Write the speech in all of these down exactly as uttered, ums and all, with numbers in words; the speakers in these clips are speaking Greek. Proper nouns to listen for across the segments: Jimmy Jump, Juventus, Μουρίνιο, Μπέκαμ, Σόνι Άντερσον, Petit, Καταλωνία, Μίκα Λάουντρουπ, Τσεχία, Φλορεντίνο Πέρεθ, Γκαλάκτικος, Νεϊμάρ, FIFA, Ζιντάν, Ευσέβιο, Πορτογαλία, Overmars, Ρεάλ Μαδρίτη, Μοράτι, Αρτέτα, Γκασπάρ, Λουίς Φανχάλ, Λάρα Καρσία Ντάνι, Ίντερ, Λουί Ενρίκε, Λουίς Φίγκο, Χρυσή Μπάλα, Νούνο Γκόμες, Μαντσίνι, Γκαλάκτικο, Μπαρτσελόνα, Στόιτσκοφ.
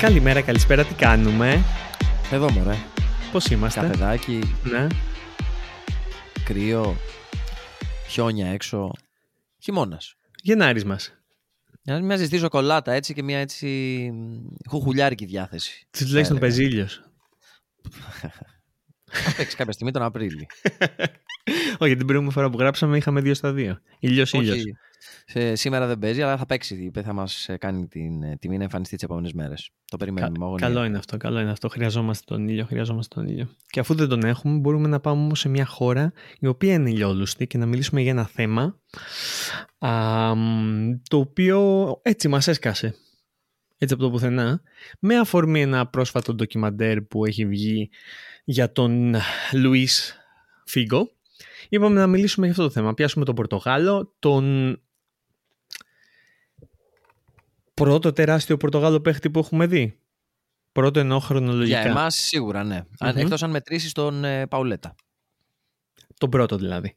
Καλημέρα, καλησπέρα, τι κάνουμε? Εδώ μωρέ. Πώς είμαστε? Καφεδάκι. Ναι. Κρύο. Χιόνια έξω. Χειμώνας. Γενάρης μας. Να μια ζεστή σοκολάτα έτσι και μια έτσι χουχουλιάρικη διάθεση. Τουλάχιστον πεζίλιος. Θα παίξει κάποια στιγμή τον Απρίλη. Όχι, την προηγούμενη φορά που γράψαμε είχαμε δύο στα δύο. Ηλιός, ήλιος. Σήμερα δεν παίζει, αλλά θα παίξει. Θα μας κάνει την τιμή να εμφανιστεί τις επόμενες μέρες. Το περιμένουμε. Κα, καλό είναι αυτό, καλό είναι αυτό. Χρειαζόμαστε τον ήλιο, χρειαζόμαστε τον ήλιο. Και αφού δεν τον έχουμε, μπορούμε να πάμε όμως σε μια χώρα η οποία είναι ηλιόλουστη και να μιλήσουμε για ένα θέμα α, το οποίο έτσι μας έσκασε. Έτσι από το πουθενά. Με αφορμή ένα πρόσφατο ντοκιμαντέρ που έχει βγει για τον Λουίς Φίγκο. Είπαμε να μιλήσουμε για αυτό το θέμα. Πιάσουμε τον Πορτογάλο, τον πρώτο τεράστιο Πορτογάλο παίχτη που έχουμε δει. Πρώτο εννοώ χρονολογικά. Για εμάς σίγουρα, ναι. Mm-hmm. Εκτός αν μετρήσεις τον ε, Παουλέτα. Τον πρώτο δηλαδή.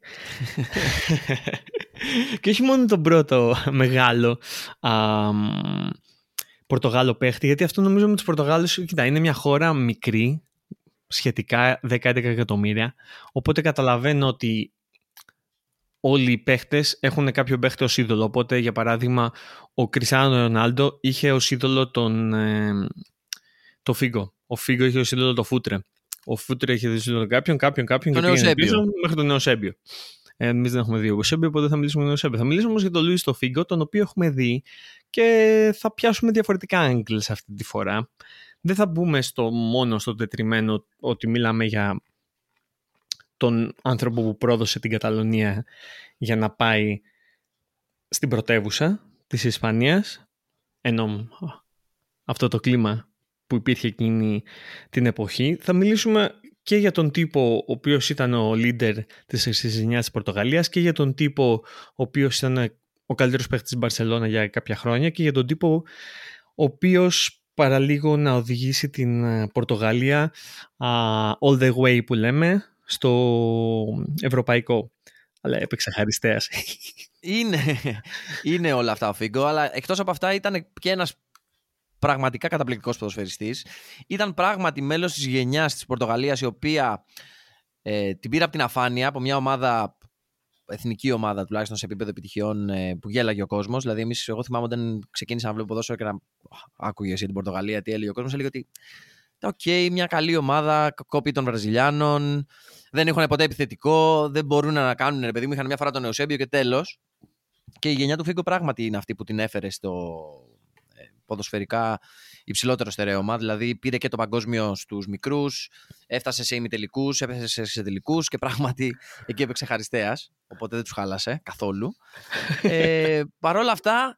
Και όχι μόνο τον πρώτο μεγάλο α, Πορτογάλο παίχτη, γιατί αυτό νομίζω με τους Πορτογάλους, κοίτα, είναι μια χώρα μικρή, σχετικά δέκα με έντεκα εκατομμύρια, οπότε καταλαβαίνω ότι όλοι οι παίχτες έχουν κάποιο παίχτη ως είδωλο. Οπότε για παράδειγμα ο Κριστιάνο Ρονάλντο είχε ως είδωλο τον ε, το Φίγκο, ο Φίγκο είχε ως είδωλο το Φούτρε, ο Φούτρε είχε ως είδωλο κάποιον κάποιον κάποιον τον και πήγαινε πίσω μέχρι τον Ευσέβιο. Ε, εμείς δεν έχουμε δει ο Ευσέβιο, οπότε θα μιλήσουμε για τον Ευσέβιο. Θα μιλήσουμε όμως για τον Λουίς το Φίγκο, τον οποίο έχουμε δει και θα πιάσουμε διαφορετικά angles αυτή τη φορά. Δεν θα μπούμε στο μόνο στο τετριμένο ότι μιλάμε για τον άνθρωπο που πρόδωσε την Καταλωνία για να πάει στην πρωτεύουσα της Ισπανίας, ενώ αυτό το κλίμα που υπήρχε εκείνη την εποχή. Θα μιλήσουμε και για τον τύπο ο οποίος ήταν ο leader της εξηγενιάς της Πορτογαλίας και για τον τύπο ο οποίος ήταν ο καλύτερος παίκτης της Μπαρτσελόνα για κάποια χρόνια και για τον τύπο ο οποίος παραλίγο να οδηγήσει την Πορτογαλία uh, all the way που λέμε στο ευρωπαϊκό. Αλλά έπαιξε χαριστέας. Είναι, είναι όλα αυτά ο Φίγκο, αλλά εκτός από αυτά ήταν και ένας πραγματικά καταπληκτικός ποδοσφαιριστής. Ήταν πράγματι μέλος της γενιάς της Πορτογαλίας, η οποία ε, την πήρε από την αφάνεια, από μια ομάδα, εθνική ομάδα τουλάχιστον σε επίπεδο επιτυχιών που γέλαγε ο κόσμος. Δηλαδή, εμείς, εγώ θυμάμαι όταν ξεκίνησα να βλέπω ποδόσφαιρο και να άκουγες για την Πορτογαλία, τι έλεγε ο κόσμος, έλεγε ότι οκ, okay, μια καλή ομάδα, κόπη των Βραζιλιάνων, δεν έχουν ποτέ επιθετικό, δεν μπορούν να κάνουν. Ρε παιδί μου, είχαν μια φορά τον Ευσέβιο και τέλος. Και η γενιά του Φίγκο πράγματι είναι αυτή που την έφερε στο ποδοσφαιρικά υψηλότερο στερέωμα. Δηλαδή, πήρε και το παγκόσμιο στους μικρούς, έφτασε σε ημιτελικούς, έφτασε σε τελικούς και πράγματι εκεί έπαιξε χαριστέας. Οπότε δεν τους χάλασε καθόλου. ε, Παρ' όλα αυτά,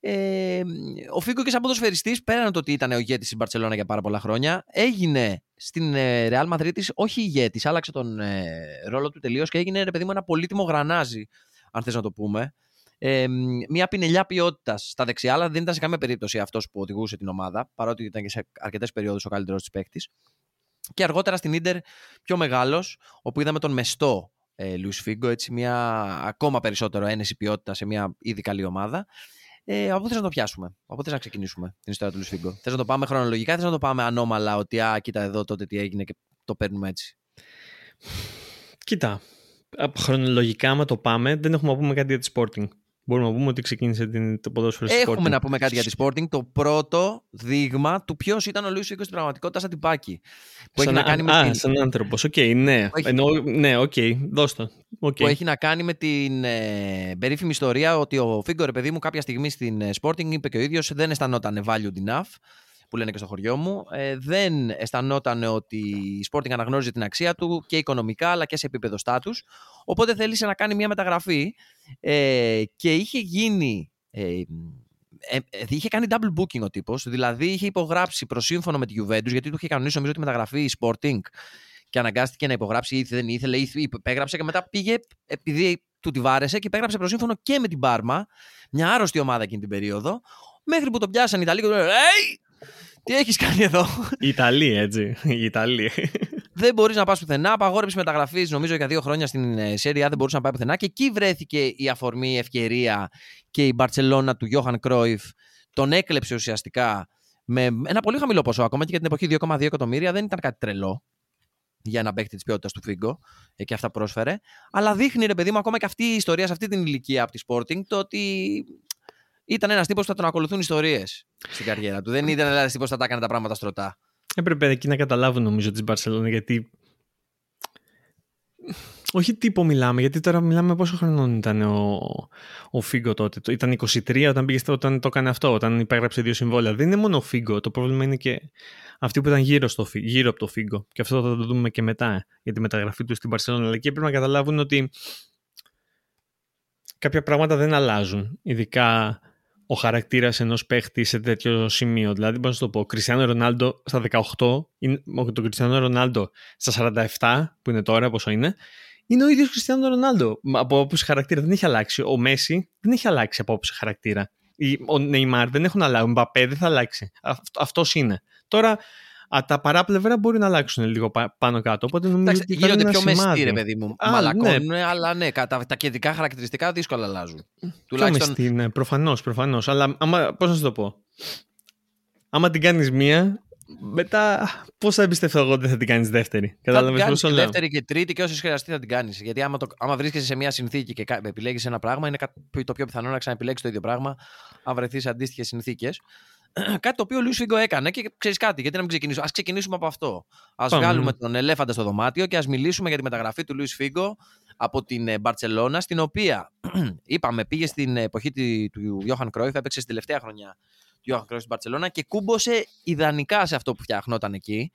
ε, ο Φίγκο και σαν ποδοσφαιριστής, πέραν το ότι ήταν ο ηγέτης στην Μπαρτσελόνα για πάρα πολλά χρόνια, έγινε στην ε, Ρεάλ Μαδρίτης όχι ηγέτης, άλλαξε τον ε, ρόλο του τελείως και έγινε, ρε παιδί μου, ένα πολύτιμο γρανάζι, αν θες να το πούμε. Ε, μια πινελιά ποιότητας στα δεξιά, αλλά δεν ήταν σε καμία περίπτωση αυτός που οδηγούσε την ομάδα, παρότι ήταν και σε αρκετές περιόδους ο καλύτερος της παίκτης. Και αργότερα στην Ίντερ, πιο μεγάλος, όπου είδαμε τον μεστό ε, Λουίς Φίγκο, έτσι μια ακόμα περισσότερο ένεση ποιότητα σε μια ήδη καλή ομάδα. Ε, από πού θες να το πιάσουμε, από πού θες να ξεκινήσουμε την ιστορία του Λουίς Φίγκο? Θες να το πάμε χρονολογικά, θες να το πάμε ανώμαλα, ότι α, κοίτα εδώ τότε τι έγινε και το παίρνουμε έτσι? Κοίτα, χρονολογικά, άμα το πάμε, δεν έχουμε να πούμε κάτι για τη Sporting. Μπορούμε να πούμε ότι ξεκίνησε το ποδόσφαιρο Sporting. Έχουμε να πούμε κάτι για τη Sporting. Το πρώτο δείγμα του ποιος ήταν ο Λουίς Φίγκο στην πραγματικότητα σαν τυπάκι. Που σαν έχει να κάνει α, με την... σαν άνθρωπος. Οκ, okay, ναι. Έχει... Ενώ, ναι, οκ, okay, δώστε. Okay. Που έχει να κάνει με την ε, περίφημη ιστορία ότι ο Φίγκο, ρε παιδί μου, κάποια στιγμή στην Sporting είπε και ο ίδιος, δεν αισθανόταν valued enough, που λένε και στο χωριό μου. Ε, δεν αισθανόταν ότι η Sporting αναγνώριζε την αξία του και οικονομικά αλλά και σε επίπεδο στάτους. Οπότε θέλησε να κάνει μια μεταγραφή ε, και είχε γίνει. Ε, ε, είχε κάνει double booking ο τύπος, δηλαδή είχε υπογράψει προσύμφωνο με τη Juventus, γιατί του είχε κανονίσει νομίζω τη μεταγραφή η Sporting και αναγκάστηκε να υπογράψει, ή δεν ήθελε, ή υπέγραψε και μετά πήγε επειδή του τη βάρεσε και υπέγραψε προσύμφωνο και με την Πάρμα, μια άρρωστη ομάδα εκείνη την περίοδο, μέχρι που τον πιάσαν οι Ιταλοί και του λένε hey! Τι έχεις κάνει εδώ? Ιταλία, έτσι. Ιταλία. Δεν μπορείς να πας πουθενά. Απαγόρευση μεταγραφής, νομίζω, για δύο χρόνια στην Serie A, δεν μπορούσε να πάει πουθενά. Και εκεί βρέθηκε η αφορμή, η ευκαιρία και η Μπαρτσελόνα του Γιόχαν Κρόιφ τον έκλεψε ουσιαστικά με ένα πολύ χαμηλό ποσό. Ακόμα και για την εποχή δύο κόμμα δύο εκατομμύρια δεν ήταν κάτι τρελό για ένα παίκτη τη ποιότητα του Φίγκο και αυτά που πρόσφερε. Αλλά δείχνει, ρε παιδί μου, ακόμα και αυτή η ιστορία σε αυτή την ηλικία από τη Sporting, το ότι ήταν ένα τύπο που θα τον ακολουθούν ιστορίες στην καριέρα του. Δεν ήταν ένα τύπο που θα τα έκανε τα πράγματα στρωτά. Έπρεπε εκεί να καταλάβουν, νομίζω, τη Μπαρσελόνα, γιατί. Όχι τύπο μιλάμε, γιατί τώρα μιλάμε πόσο χρονών ήταν ο, ο Φίγκο τότε. Ήταν είκοσι τρία όταν πήγε, όταν το έκανε αυτό, όταν υπέγραψε δύο συμβόλαια. Δεν είναι μόνο ο Φίγκο, το πρόβλημα είναι και αυτοί που ήταν γύρω, στο, γύρω από το Φίγκο. Και αυτό θα το δούμε και μετά για τη μεταγραφή του στην Μπαρσελόνα. Αλλά και πρέπει να καταλάβουν ότι κάποια πράγματα δεν αλλάζουν. Ειδικά ο χαρακτήρας ενός παίχτη σε τέτοιο σημείο. Δηλαδή, μπορώ να σου το πω, ο Κριστιάνο Ρονάλντο στα δεκαοκτώ, ο Κριστιάνο Ρονάλντο στα σαράντα επτά, που είναι τώρα, πόσο είναι. Είναι ο ίδιος Κριστιάνο Ρονάλντο. Από όποιο χαρακτήρα δεν έχει αλλάξει. Ο Μέση δεν έχει αλλάξει από όποιο χαρακτήρα. Ο Νεϊμάρ δεν έχουν αλλάξει. Ο Μπαπέ δεν θα αλλάξει. Αυτός είναι. Τώρα, τα παράπλευρα μπορεί να αλλάξουν λίγο πάνω κάτω. Οπότε νομίζω ότι γίνονται πιο μεστοί, ρε παιδί μου. Α, μαλακώνουν, ναι. Αλλά ναι, τα, τα κεντρικά χαρακτηριστικά δύσκολα αλλάζουν. Τουλάχιστον. Μεστή, ναι, προφανώς, προφανώς. Αλλά πώς να σου το πω. Άμα την κάνεις μία. Μετά, πώς θα εμπιστευτώ εγώ ότι θα την κάνεις δεύτερη. Κατάλαβες πώς το λέω. Δεύτερη και τρίτη και όσες χρειαστεί θα την κάνεις. Γιατί άμα, το, άμα βρίσκεσαι σε μια συνθήκη και επιλέγεις ένα πράγμα, είναι το πιο πιθανό να ξαναεπιλέξεις το ίδιο πράγμα, αν βρεθείς σε αντίστοιχες συνθήκες. Κάτι το οποίο ο Λουίς Φίγκο έκανε και ξέρεις κάτι, γιατί να μην ξεκινήσουμε. Ας ξεκινήσουμε από αυτό. Ας Πάμε. βγάλουμε τον ελέφαντα στο δωμάτιο και ας μιλήσουμε για τη μεταγραφή του Λουίς Φίγκο από την Μπαρτσελόνα, στην οποία είπαμε πήγε στην εποχή του Γιόχαν Κρόιφ, έπαιξε στην τελευταία χρονιά. Γιόχαν Κρόιφ στην Μπαρτσελόνα και κούμποσε ιδανικά σε αυτό που φτιαχνόταν εκεί.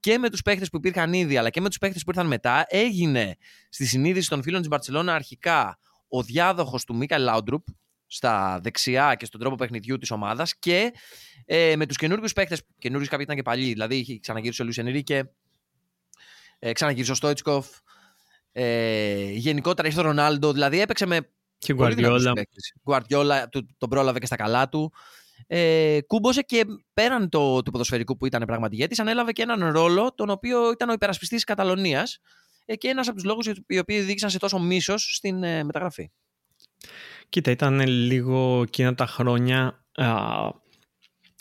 Και με τους παίχτες που υπήρχαν ήδη, αλλά και με τους παίχτες που ήρθαν μετά, έγινε στη συνείδηση των φίλων της Μπαρτσελόνα αρχικά ο διάδοχος του Μίκα Λάουντρουπ στα δεξιά και στον τρόπο παιχνιδιού της ομάδας και ε, με τους καινούργιους παίχτες, καινούργιους κάποιοι ήταν και παλιοί, δηλαδή είχε ξαναγυρίσει ο Λουί Ενρίκε, ε, ξαναγυρίσει ο Στόιτσκοφ, ε, γενικότερα είχε ο Ρονάλντο, δηλαδή έπαιξε με. Και Γκουαρδιόλα, τον πρόλαβε και στα καλά του. Ε, κούμποσε και πέραν το, του ποδοσφαιρικού που ήταν πραγματηγέτης, ανέλαβε και έναν ρόλο τον οποίο ήταν ο υπερασπιστής της Καταλωνίας ε, και ένας από τους λόγους οι οποίοι δείξαν σε τόσο μίσος στην ε, μεταγραφή. Κοίτα, ήταν λίγο εκείνα τα χρόνια α,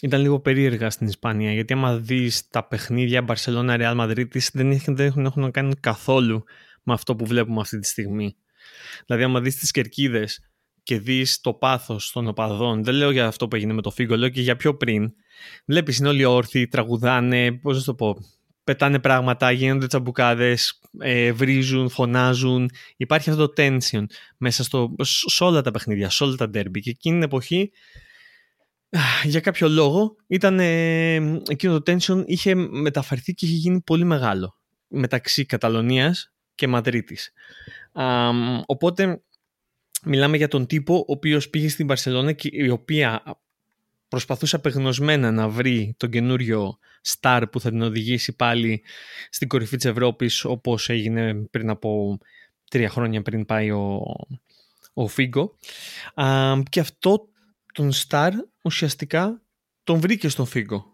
ήταν λίγο περίεργα στην Ισπανία, γιατί άμα δεις τα παιχνίδια Μπαρσελόνα, Ρεάλ Μαδρίτης δεν έχουν, δεν έχουν να κάνουν καθόλου με αυτό που βλέπουμε αυτή τη στιγμή. Δηλαδή άμα δεις τις κερκίδες και δεις το πάθος των οπαδών, δεν λέω για αυτό που έγινε με το Φίγκο, λέω και για πιο πριν. Βλέπεις είναι όλοι όρθιοι, τραγουδάνε, πώς να το πω, πετάνε πράγματα, γίνονται τσαμπουκάδες, ε, βρίζουν, φωνάζουν. Υπάρχει αυτό το tension μέσα στο, σε όλα τα παιχνίδια, σε όλα τα derby. Και εκείνη την εποχή, για κάποιο λόγο, ήταν, ε, εκείνο το tension είχε μεταφερθεί και είχε γίνει πολύ μεγάλο μεταξύ Καταλωνίας και Μαδρίτης. Α, οπότε... Μιλάμε για τον τύπο ο οποίος πήγε στην Μπαρσελόνα και η οποία προσπαθούσε απεγνωσμένα να βρει τον καινούριο στάρ που θα την οδηγήσει πάλι στην κορυφή της Ευρώπης, όπως έγινε πριν από τρία χρόνια πριν πάει ο, ο Φίγκο. Α, και αυτό τον στάρ ουσιαστικά τον βρήκε στον Φίγκο,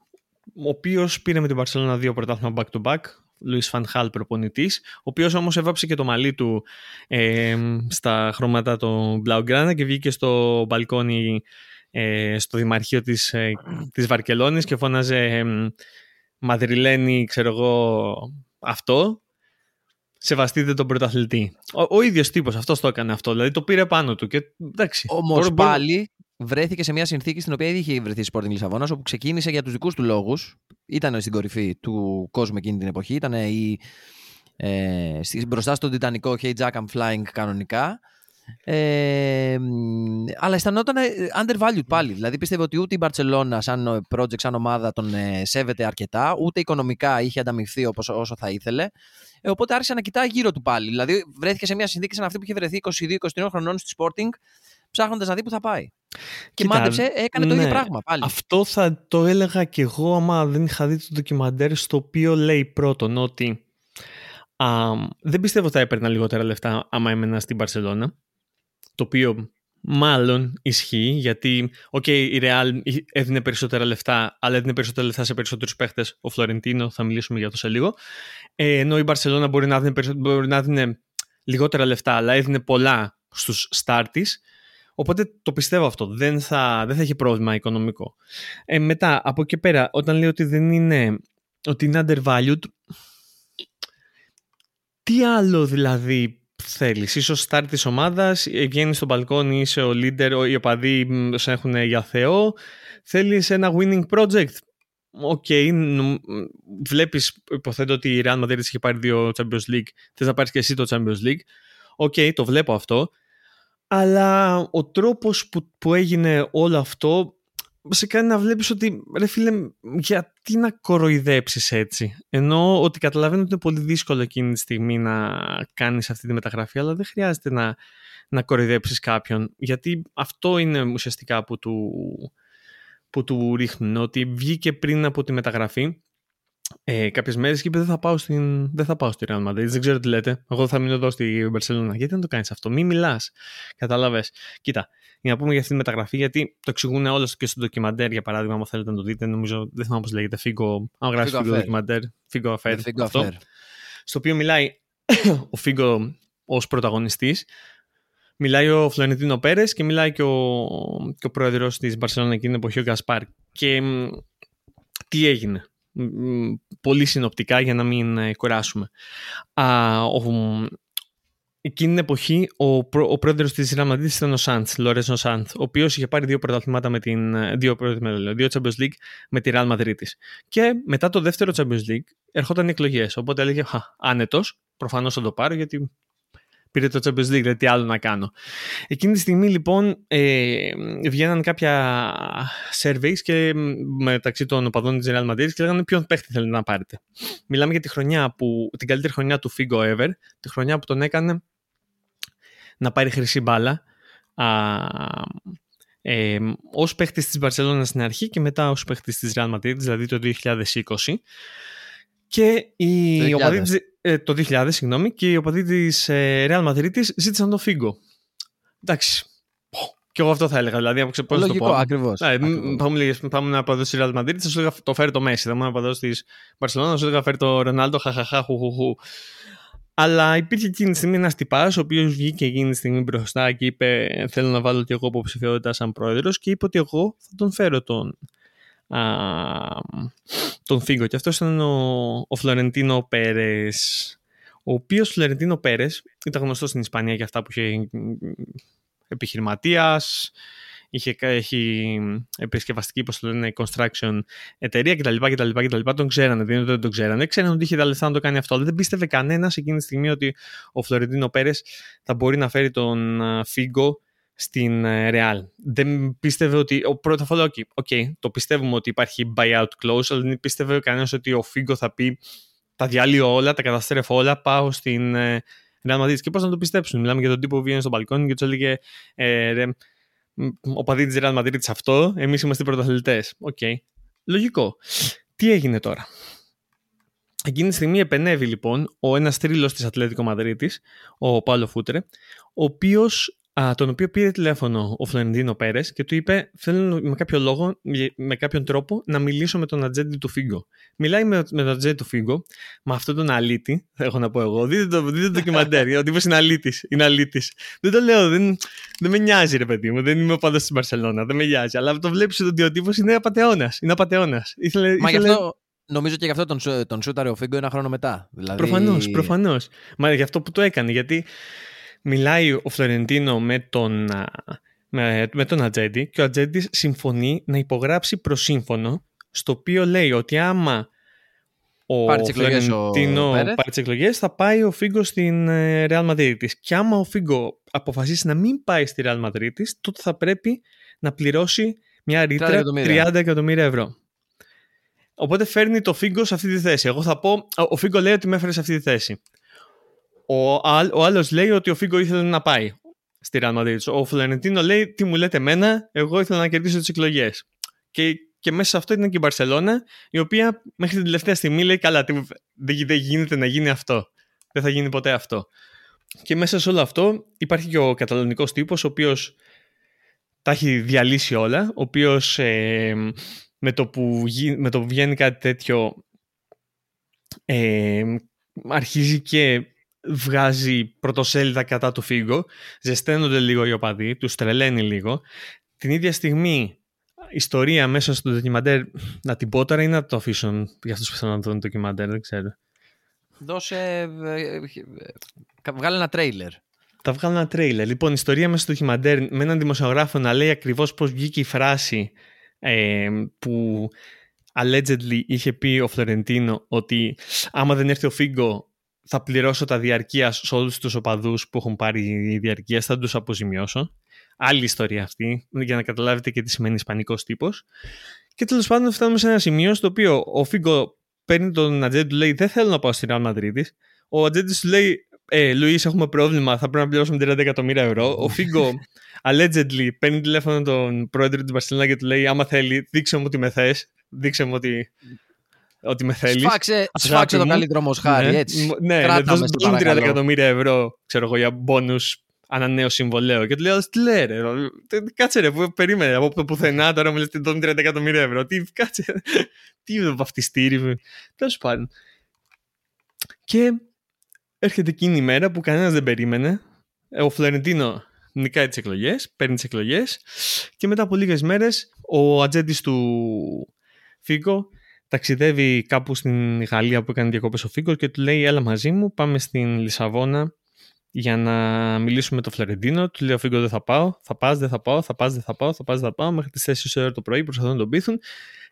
ο οποίος πήρε με την Μπαρσελόνα δύο πρωτάθλημα back to back. Λουίς Φανχάλ προπονητής, ο οποίος όμως έβαψε και το μαλλί του ε, στα χρώματα των Blaugrana και βγήκε στο μπαλκόνι ε, στο δημαρχείο της, ε, της Βαρκελόνης και φώναζε ε, ε, Μαδριλένη, ξέρω εγώ αυτό, σεβαστείτε τον πρωταθλητή. Ο, ο ίδιος τύπος αυτός το έκανε αυτό, δηλαδή το πήρε πάνω του και εντάξει. Όμως μπορεί... πάλι... Βρέθηκε σε μια συνθήκη στην οποία ήδη είχε βρεθεί η Sporting Λισαβόνας, όπου ξεκίνησε για τους δικούς του λόγους. Ήταν στην κορυφή του κόσμου εκείνη την εποχή. Ήταν ε, μπροστά στον Τιτανικό Hey Jack I'm Flying κανονικά. Ε, αλλά αισθανόταν undervalued πάλι. Δηλαδή πίστευε ότι ούτε η Μπαρτσελόνα σαν project, σαν ομάδα τον ε, σέβεται αρκετά, ούτε οικονομικά είχε ανταμειφθεί όπως, όσο θα ήθελε. Ε, οπότε άρχισε να κοιτάει γύρω του πάλι. Δηλαδή βρέθηκε σε μια συνθήκη σαν αυτή που είχε βρεθεί είκοσι δύο είκοσι τρία χρονών στη Sporting, ψάχνοντας να δει που θα πάει. Και κοίτα, μάντεψε, έκανε ναι, το ίδιο πράγμα πάλι. Αυτό θα το έλεγα και εγώ άμα δεν είχα δει το ντοκιμαντέρ, στο οποίο λέει πρώτον ότι α, δεν πιστεύω ότι θα έπαιρνα λιγότερα λεφτά άμα έμενα στην Μπαρσελόνα, το οποίο μάλλον ισχύει, γιατί okay, η Ρεάλ έδινε περισσότερα λεφτά, αλλά έδινε περισσότερα λεφτά σε περισσότερους παίχτες, ο Φλορεντίνο, θα μιλήσουμε για αυτό σε λίγο, ε, ενώ η Μπαρσελόνα μπορεί να έδινε λιγότερα λεφτά αλλά έδινε πολλά στους στάρ της. Οπότε το πιστεύω αυτό. Δεν θα, δεν θα έχει πρόβλημα οικονομικό. Ε, μετά, από εκεί πέρα, όταν λέει ότι δεν είναι, ότι είναι undervalued, τι άλλο δηλαδή θέλεις? Ίσως star της ομάδας, βγαίνεις στο μπαλκόνι, είσαι ο leader, οι οπαδοί σε έχουν για Θεό. Θέλεις ένα winning project. Οκ, okay, βλέπεις, υποθέτω ότι η Real Madrid είχε πάρει δύο Champions League. Θες να πάρεις και εσύ το Champions League. Οκ, okay, το βλέπω αυτό. Αλλά ο τρόπος που, που έγινε όλο αυτό σε κάνει να βλέπεις ότι, ρε φίλε, γιατί να κοροϊδέψεις έτσι? Ενώ ότι καταλαβαίνω ότι είναι πολύ δύσκολο εκείνη τη στιγμή να κάνεις αυτή τη μεταγραφή, αλλά δεν χρειάζεται να, να κοροϊδέψεις κάποιον. Γιατί αυτό είναι ουσιαστικά που του, που του ρίχνουν, ότι βγήκε πριν από τη μεταγραφή ε, κάποιες μέρες και είπε δεν θα πάω στην, δεν θα πάω στη Real Madrid, δεν ξέρω τι λέτε, εγώ θα μείνω εδώ στη Μπαρσελόνα. Γιατί να το κάνεις αυτό? Μη μιλάς, κατάλαβες? Κοίτα, για να πούμε για αυτή τη μεταγραφή, γιατί το εξηγούν όλα και στο ντοκιμαντέρ, για παράδειγμα, αν θέλετε να το δείτε, νομίζω, δεν θυμάμαι πώς λέγεται, Φίγκο, αν γράψεις Φίγκο ντοκιμαντέρ, Φίγκο Αφέρ, στο οποίο μιλάει ο Φίγκο ως πρωταγωνιστής. Μιλάει ο Φλορεντίνο Πέρεθ και μιλάει και ο, και ο πρόεδρος της Μπαρσελόνα εκείνη την εποχή, ο Γκασπάρ. Και μ, τι έγινε? Μ, πολύ συνοπτικά για να μην ε, κουράσουμε. Α, ο, εκείνη την εποχή ο, προ, ο πρόεδρος της Real Madrid ήταν ο Σανθ, Λορένθο Σανθ, ο οποίος είχε πάρει δύο πρωταθλήματα με την. Δύο, δύο Champions League με τη Real Madrid της. Και μετά το δεύτερο Champions League ερχόταν οι εκλογές. Οπότε έλεγε άνετος, προφανώς θα το πάρω γιατί πήρε το Champions League, δηλαδή τι άλλο να κάνω. Εκείνη τη στιγμή λοιπόν ε, βγαίναν κάποια surveys και μεταξύ των οπαδών της Real Madrid και λέγανε ποιον παίχτη θέλετε να πάρετε. Μιλάμε για τη χρονιά που, την καλύτερη χρονιά του Figo ever, τη χρονιά που τον έκανε να πάρει χρυσή μπάλα α, ε, ως παίχτης της Barcelona στην αρχή και μετά ως παίχτης της Real Madrid, δηλαδή το δύο χιλιάδες είκοσι. Και οι το δύο χιλιάδες, συγγνώμη, και οι οπαδοί της ε, Real Madrid της ζήτησαν τον Φίγκο. Εντάξει. Και εγώ αυτό θα έλεγα. Δηλαδή, πώς να το πω. Ακριβώς. Ε, πάμε να παδώ στη Real Madrid, θα σου έλεγα το φέρει το Μέση. Θα μου να παδώ στη Μπαρσελόνα, θα σου έλεγα φέρει το Ρονάλντο. Χαχαχά, αλλά υπήρχε εκείνη τη στιγμή ένας τυπάς, ο οποίος βγήκε εκείνη τη στιγμή μπροστά και είπε: θέλω να βάλω και εγώ υποψηφιότητα σαν πρόεδρος. Και είπε ότι εγώ θα τον φέρω τον. Uh, τον Φίγκο. Και αυτό ήταν ο, ο Φλορεντίνο Πέρεθ, ο οποίος Φλορεντίνο Πέρεθ ήταν γνωστός στην Ισπανία για αυτά που είχε επιχειρηματίας, είχε, έχει επισκευαστική, όπως το λένε, construction εταιρεία κτλ, κτλ, κτλ. Τον ξέρανε, δεν είναι ότι τον ξέρανε, ξέρανε ότι είχε τα λεφτά να το κάνει αυτό, αλλά δεν πίστευε κανένας εκείνη τη στιγμή ότι ο Φλορεντίνο Πέρεθ θα μπορεί να φέρει τον Φίγκο στην Real. Δεν πίστευε ότι. Πρώτα απ' όλα, οκ, okay, το πιστεύουμε ότι υπάρχει buyout clause, αλλά δεν πίστευε κανένας ότι ο Φίγκο θα πει τα διαλύω όλα, τα καταστρέφω όλα, πάω στην ε, Real Madrid. Και πώς να το πιστέψουν? Μιλάμε για τον τύπο που βγαίνει στο μπαλκόνι και του έλεγε ε, ρε, ο παδί της Real Madrid αυτό, εμείς είμαστε πρωταθλητές. Οκ. Okay. Λογικό. Τι έγινε τώρα? Εκείνη τη στιγμή επενέβη λοιπόν ο ένας τρίλος της Ατλέτικο Μαδρίτης, ο Πάουλο Φούτρε, ο οποίος. Uh, τον οποίο πήρε τηλέφωνο ο Φλορεντίνο Πέρεθ και του είπε: θέλω με κάποιο λόγο, με κάποιον τρόπο, να μιλήσω με τον ατζέντη του Φίγκο. Μιλάει με, με τον ατζέντη του Φίγκο, με αυτόν τον αλήτη, έχω να πω εγώ. Δείτε το, δείτε το ντοκιμαντέρ, ο τύπος είναι αλήτης. Είναι αλήτης. Δεν το λέω, δεν, δεν με νοιάζει, ρε παιδί μου, δεν είμαι ο παδός της Μπαρσελόνα, δεν με νοιάζει. Αλλά το βλέπεις ότι ο τύπος είναι απατεώνας. Είναι απατεώνας. Ήθελε, Μα ήθελε... γι' αυτό. Νομίζω και γι' αυτό τον, σου, τον σούταρε ο Φίγκο ένα χρόνο μετά. Δηλαδή... Προφανώς, προφανώς. Μα γι' αυτό που το έκανε, γιατί. Μιλάει ο Φλορεντίνο με τον, με, με τον ατζέντη και ο ατζέντης συμφωνεί να υπογράψει προσύμφωνο, στο οποίο λέει ότι άμα ο Φλορεντίνο πάρει τις εκλογές θα πάει ο Φίγκο στην Real Madrid της. Και άμα ο Φίγκο αποφασίσει να μην πάει στη Real Madrid της, τότε θα πρέπει να πληρώσει μια ρήτρα τριάντα εκατομμύρια ευρώ. Οπότε φέρνει το Φίγκο σε αυτή τη θέση. Εγώ θα πω, ο Φίγκο λέει ότι με έφερε σε αυτή τη θέση. Ο, άλλ, ο άλλος λέει ότι ο Φίγκο ήθελε να πάει στη Real Madrid. Ο Φλορεντίνο λέει τι μου λέτε εμένα, εγώ ήθελα να κερδίσω τις εκλογές. Και, και μέσα σε αυτό ήταν και η Μπαρσελόνα, η οποία μέχρι την τελευταία στιγμή λέει καλά, δεν δε, δε γίνεται να γίνει αυτό. Δεν θα γίνει ποτέ αυτό. Και μέσα σε όλο αυτό υπάρχει και ο καταλωνικός τύπος, ο οποίος τα έχει διαλύσει όλα, ο οποίος ε, με, το που, με το που βγαίνει κάτι τέτοιο ε, αρχίζει και βγάζει πρωτοσέλιδα κατά του Φίγκο, ζεσταίνονται λίγο οι οπαδοί, τους τρελαίνει λίγο. Την ίδια στιγμή, ιστορία μέσα στο ντοκιμαντέρ, να την πω τώρα ή να το αφήσουν για αυτούς που θέλουν να δουν ντοκιμαντέρ, δεν ξέρω. Δώσε, βγάλε ένα τρέιλερ. Τα βγάλω ένα τρέιλερ. Λοιπόν, ιστορία μέσα στο ντοκιμαντέρ με έναν δημοσιογράφο να λέει ακριβώς πώς βγήκε η φράση ε, που allegedly είχε πει ο Φλορεντίνο ότι άμα δεν έρθει ο Φίγκο θα πληρώσω τα διαρκείας σε όλους τους οπαδούς που έχουν πάρει διαρκείας, θα τους αποζημιώσω. Άλλη ιστορία αυτή, για να καταλάβετε και τι σημαίνει ισπανικός τύπος. Και τέλος πάντων φτάνουμε σε ένα σημείο στο οποίο ο Φίγκο παίρνει τον ατζέντη του, λέει δεν θέλω να πάω στη Ρεάλ Μαδρίτης. Ο ατζέντης του λέει Ε, Λουίς, έχουμε πρόβλημα. Θα πρέπει να πληρώσουμε τριάντα εκατομμύρια ευρώ. Ο Φίγκο allegedly παίρνει τηλέφωνο τον πρόεδρο του Μπαρτσελόνα και του λέει: Άμα θέλει, δείξε μου ότι με θες. Δείξε μου ότι, ότι με θέλεις. Σφάξε, σφάξε το καλύτερο μοσχάρι. Ναι, έτσι. Ναι, ναι, δώσουμε τριάντα εκατομμύρια ευρώ, ξέρω εγώ, για μπόνους ανανέω νέο συμβολέο. Και του λέω: Τι λέει, ρε, κάτσε ρε, περίμενε από το πουθενά. Τώρα μου λες: Δώσουμε τριάντα εκατομμύρια ευρώ. Τι, κάτσε. Τι βαφτιστήρι. Τέλος πάντων. Και. Έρχεται εκείνη η μέρα που κανένας δεν περίμενε. Ο Φλορεντίνο νικάει τις εκλογές, παίρνει τις εκλογές και μετά από λίγες μέρες ο ατζέντης του Φίγκο ταξιδεύει κάπου στην Γαλλία που έκανε διακοπές ο Φίγκο και του λέει έλα μαζί μου, πάμε στην Λισαβόνα για να μιλήσουμε με τον Φλορεντίνο. Του λέει ο Φίγκο δεν θα πάω, θα πας, δεν θα πάω, θα πας, δεν θα πάω, θα πας, δεν θα πάω. Μέχρι τις τέσσερις η ώρα το πρωί προσπαθούν να τον πείθουν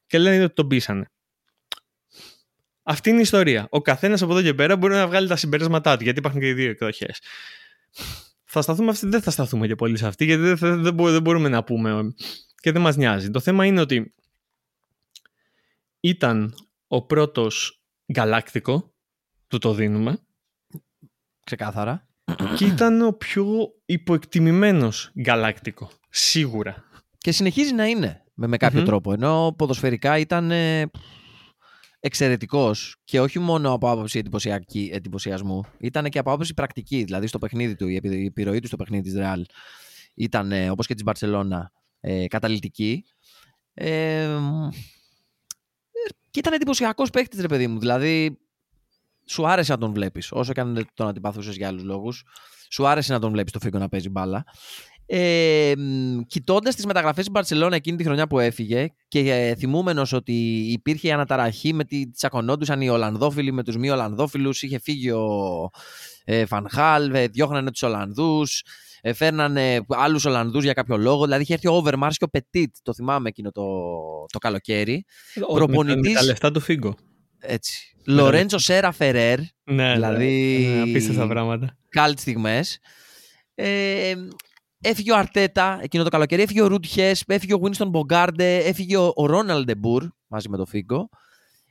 και λένε ότι τον πείσανε. Αυτή είναι η ιστορία. Ο καθένας από εδώ και πέρα μπορεί να βγάλει τα συμπεράσματά του, γιατί υπάρχουν και οι δύο εκδοχές. Θα σταθούμε αυτή, δεν θα σταθούμε και πολύ σε αυτή, γιατί δεν, θα, δεν, δεν μπορούμε να πούμε και δεν μας νοιάζει. Το θέμα είναι ότι ήταν ο πρώτος Γκαλάκτικο, του το δίνουμε. Ξεκάθαρα. Και ήταν ο πιο υποεκτιμημένος Γκαλάκτικο, σίγουρα. Και συνεχίζει να είναι με, με κάποιο mm-hmm. τρόπο, ενώ ποδοσφαιρικά ήταν... Ε... εξαιρετικός και όχι μόνο από άποψη εντυπωσιασμού, ήταν και από άποψη πρακτική. Δηλαδή, στο παιχνίδι του, η επιρροή του στο παιχνίδι της Ρεάλ ήταν, όπως και της Μπαρτσελόνα, ε, καταλυτική. Ε, και ήταν εντυπωσιακός παίχτης, ρε παιδί μου. Δηλαδή, σου άρεσε να τον βλέπεις. Όσο και αν τον αντιπαθούσες για άλλους λόγους, σου άρεσε να τον βλέπεις το Φίγκο να παίζει μπάλα. Ε, κοιτώντας τις μεταγραφές της Μπαρτσελόνα εκείνη τη χρονιά που έφυγε και θυμούμενος ότι υπήρχε η αναταραχή με τη τσακωνόντουσαν οι Ολλανδόφιλοι με τους μη Ολλανδόφιλους, είχε φύγει ο ε, Φανχάλ, ε, διώχνανε τους Ολλανδούς, ε, φέρνανε άλλους Ολλανδούς για κάποιο λόγο, δηλαδή είχε έρθει ο Overmars και ο Petit, το θυμάμαι εκείνο το, το καλοκαίρι, ο, προπονητής με τα λεφτά του Φίγκο. Έτσι. Με Λορέντσο Σέρα Φερέρ, ναι, δηλαδή ναι, απίστευτα πράγματα, κάλτ στιγμές. ε, Έφυγε ο Αρτέτα εκείνο το καλοκαίρι, έφυγε ο Ρούτ Χεσπ, έφυγε ο Γουίνστον Μπόγκαρντε, έφυγε ο Ρόναλντ Ντεμπούρ μαζί με τον Φίγκο.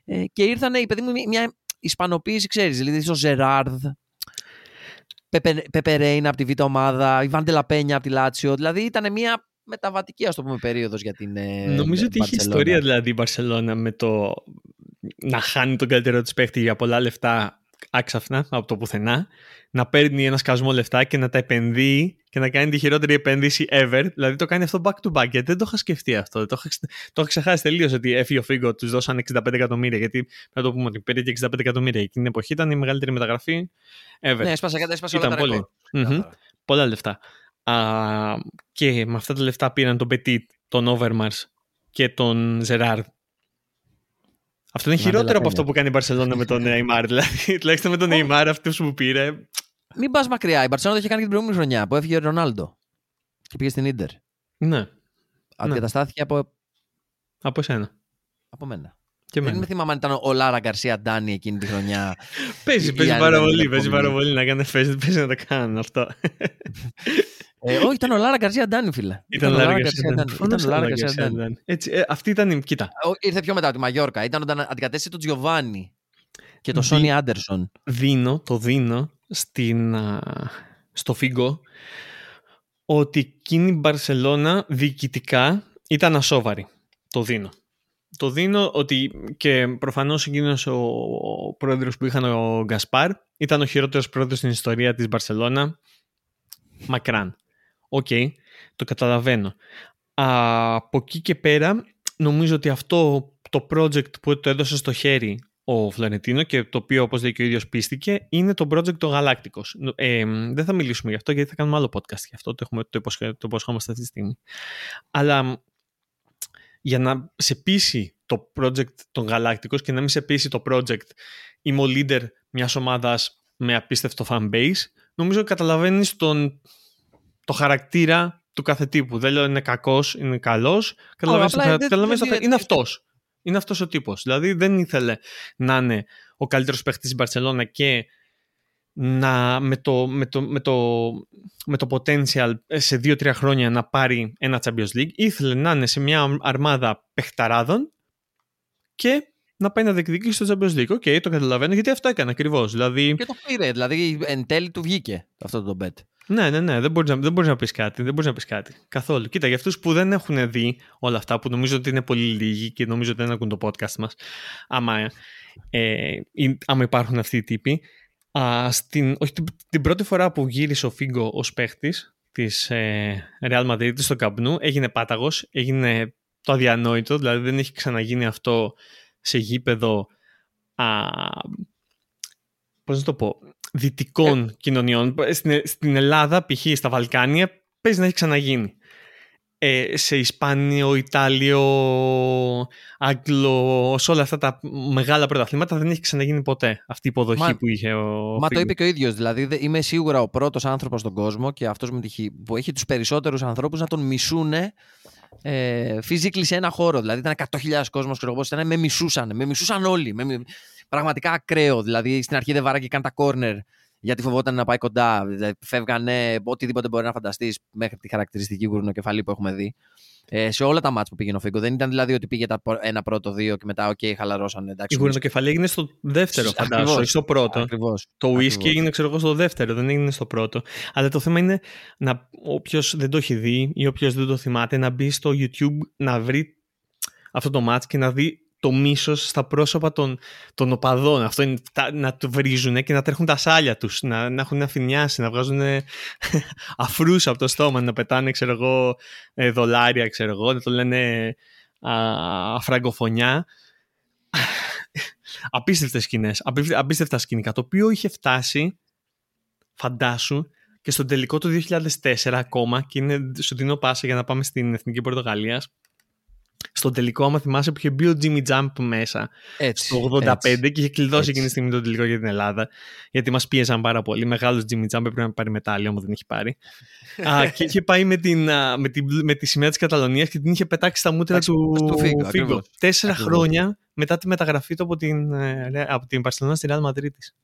Ε, και ήρθανε, η παιδί μου, μια ισπανοποίηση, ξέρεις, δηλαδή ο Ζεράρδ, Πεπε, Πεπερέινα από τη Β' ομάδα, η Βάντελα Πένια από τη Λάτσιο. Δηλαδή ήταν μια μεταβατική, ας το πούμε, περίοδος για την. Νομίζω ότι είχε ιστορία δηλαδή η Μπαρσελόνα με το να χάνει τον καλύτερο της παίχτη για πολλά λεφτά. Άξαφνα από το πουθενά, να παίρνει ένα σκασμό λεφτά και να τα επενδύει και να κάνει τη χειρότερη επένδυση ever. Δηλαδή το κάνει αυτό back to back. Γιατί δεν το είχα σκεφτεί αυτό. Το είχα ξεχάσει τελείως ότι έφυγε ο Φίγκο, του δώσαν εξήντα πέντε εκατομμύρια. Γιατί να το πούμε ότι πήρε και εξήντα πέντε εκατομμύρια. Εκείνη την εποχή ήταν η μεγαλύτερη μεταγραφή ever. Ναι, έσπασε όλα τα ρεκόρ. Mm-hmm. Πολλά λεφτά. Α, και με αυτά τα λεφτά πήραν τον Petit, τον Overmars και τον Ζεράρδ. Αυτό είναι χειρότερο από αυτό που κάνει η Μπαρσελόνα με τον Νεϊμάρ. Δηλαδή, τουλάχιστον με τον Νεϊμάρ, αυτούς που πήρε. Μην πας μακριά. Η Μπαρσελόνα το είχε κάνει και την προηγούμενη χρονιά που έφυγε ο Ρονάλντο και πήγε στην Ίντερ. Ναι. Αντικαταστάθηκε από. Από εσένα. Από μένα. Και δεν με θυμάμαι αν ήταν ο Λάρα Καρσία Ντάνι εκείνη τη χρονιά. Παίζει πάρα πολύ. Παίζει πάρα πολύ να κάνει φέζι. Παίζει να τα κάνουν αυτό. Όχι, ήταν ο Λάρα Καρσία Ντάνι, φίλε. Ήταν ο Λάρα Καρσία Ντάνι. Αυτή ήταν η. Κοίτα. Ήρθε πιο μετά από τη Μαγιόρκα. Ήταν όταν αντικατέστησε τον Τζιοβάνι και τον Σόνι Άντερσον. Δίνω, το δίνω στο Φίγκο ότι εκείνη η Μπαρσελόνα διοικητικά ήταν ασόβαρη. Το δίνω. Το δίνω ότι και προφανώς εκείνος ο πρόεδρος που είχαν ο Γκασπάρ ήταν ο χειρότερος πρόεδρος στην ιστορία της Μπαρσελόνα. Μακράν. Οκ, okay, το καταλαβαίνω. Α, από εκεί και πέρα νομίζω ότι αυτό το project που το έδωσε στο χέρι ο ο Φλωρεντίνο και το οποίο, όπως λέει και ο ίδιος, πίστηκε, είναι το project ο Γαλάκτικος. Ε, δεν θα μιλήσουμε γι' αυτό γιατί θα κάνουμε άλλο podcast γι' αυτό, το, έχουμε, το, υποσχε, το υποσχόμαστε αυτή τη στιγμή. Αλλά για να σε πείσει το project των Γαλάκτικος και να μην σε πείσει το project είμαι ο leader μιας ομάδας με απίστευτο fan base, νομίζω καταλαβαίνεις τον, το χαρακτήρα του κάθε τύπου. Δεν λέω είναι κακός, είναι καλός. Καταλαβαίνεις oh, το χαρακτήρα, είναι αυτός. Είναι αυτός ο τύπος. Δηλαδή δεν ήθελε να είναι ο καλύτερος παίχτης στην Μπαρτσελόνα και να, με, το, με, το, με, το, με το potential σε δύο τρία χρόνια να πάρει ένα Champions League. Ήθελε να είναι σε μια αρμάδα παιχταράδων και να πάει να διεκδικήσει το Champions League. Οκ, okay, το καταλαβαίνω γιατί αυτό έκανε ακριβώς. Δηλαδή... Και το πήρε. Δηλαδή εν τέλει του βγήκε αυτό το bet. Ναι, ναι, ναι, δεν μπορείς να, δεν μπορείς να πεις κάτι, δεν μπορείς να πεις κάτι, καθόλου. Κοίτα, για αυτούς που δεν έχουν δει όλα αυτά, που νομίζω ότι είναι πολύ λίγοι και νομίζω ότι δεν ακούν το podcast μας, άμα, ε, άμα υπάρχουν αυτοί οι τύποι, α, στην, όχι, την, την πρώτη φορά που γύρισε ο Φίγκο ως παίχτης της ε, Real Madrid στο Καμπνού, έγινε πάταγος, έγινε το αδιανόητο, δηλαδή δεν έχει ξαναγίνει αυτό σε γήπεδο, α, πώς να το πω, δυτικών yeah. κοινωνιών. Στην, στην Ελλάδα, π.χ. στα Βαλκάνια, παίζει να έχει ξαναγίνει. Ε, σε Ισπάνιο, Ιτάλιο, Άγγλο, σε όλα αυτά τα μεγάλα πρωταθλήματα δεν έχει ξαναγίνει ποτέ αυτή η υποδοχή μα, που είχε ο. Μα Φίγκο. Το είπε και ο ίδιος. Δηλαδή, είμαι σίγουρα ο πρώτος άνθρωπος στον κόσμο και αυτός που έχει τους περισσότερους ανθρώπους να τον μισούνε ε, physically σε ένα χώρο. Δηλαδή, ήταν εκατό χιλιάδες κόσμος και εγώ με μισούσαν. Με μισούσαν όλοι. Με, πραγματικά ακραίο. Δηλαδή στην αρχή δεν βάραγε καν τα κόρνερ γιατί φοβόταν να πάει κοντά. Δηλαδή, φεύγανε οτιδήποτε μπορεί να φανταστείς μέχρι τη χαρακτηριστική γουρνοκεφαλή που έχουμε δει. Ε, σε όλα τα μάτς που πήγαινε ο Φίγκο. Δεν ήταν δηλαδή ότι πήγε τα ένα πρώτο, δύο και μετά, οκ, okay, χαλαρώσαν. Εντάξει, η γουρνοκεφαλή έγινε στο δεύτερο, φαντάζομαι, όχι στο πρώτο. Ακριβώς. Το whisky έγινε, ξέρω εγώ, στο δεύτερο, δεν έγινε στο πρώτο. Αλλά το θέμα είναι να όποιος δεν το έχει δει ή όποιος δεν το θυμάται να μπει στο YouTube να βρει αυτό το μάτς και να δει το μίσος στα πρόσωπα των, των οπαδών. Αυτό είναι τα, να το βρίζουν και να τρέχουν τα σάλια τους, να, να έχουν αφηνιάσει, να βγάζουν αφρούς από το στόμα, να πετάνε, ξέρω εγώ, δολάρια, ξέρω εγώ, να το λένε αφραγκοφωνιά. Απίστευτες σκηνές, απίστευτα σκηνικά, το οποίο είχε φτάσει, φαντάσου, και στον τελικό του δύο χιλιάδες τέσσερα ακόμα, και είναι σου δίνω πάσα για να πάμε στην Εθνική Πορτογαλία. Στον τελικό, άμα θυμάσαι, που είχε μπει ο Jimmy Jump μέσα έτσι, στο ογδόντα πέντε έτσι, και είχε κλειδώσει έτσι. Εκείνη τη στιγμή τον τελικό για την Ελλάδα. Γιατί μας πίεζαν πάρα πολύ. Μεγάλος Jimmy Jump, έπρεπε να πάρει μετάλλιο, όμως δεν είχε πάρει. Α, και είχε πάει με, την, με, τη, με τη σημαία της Καταλωνίας και την είχε πετάξει στα μούτρα του, του Φίγκο. Φίγκο. Τέσσερα ακριβώς. Χρόνια μετά τη μεταγραφή του από την, από την Μπαρσελόνα στη Ρεάλ Μαδρίτης.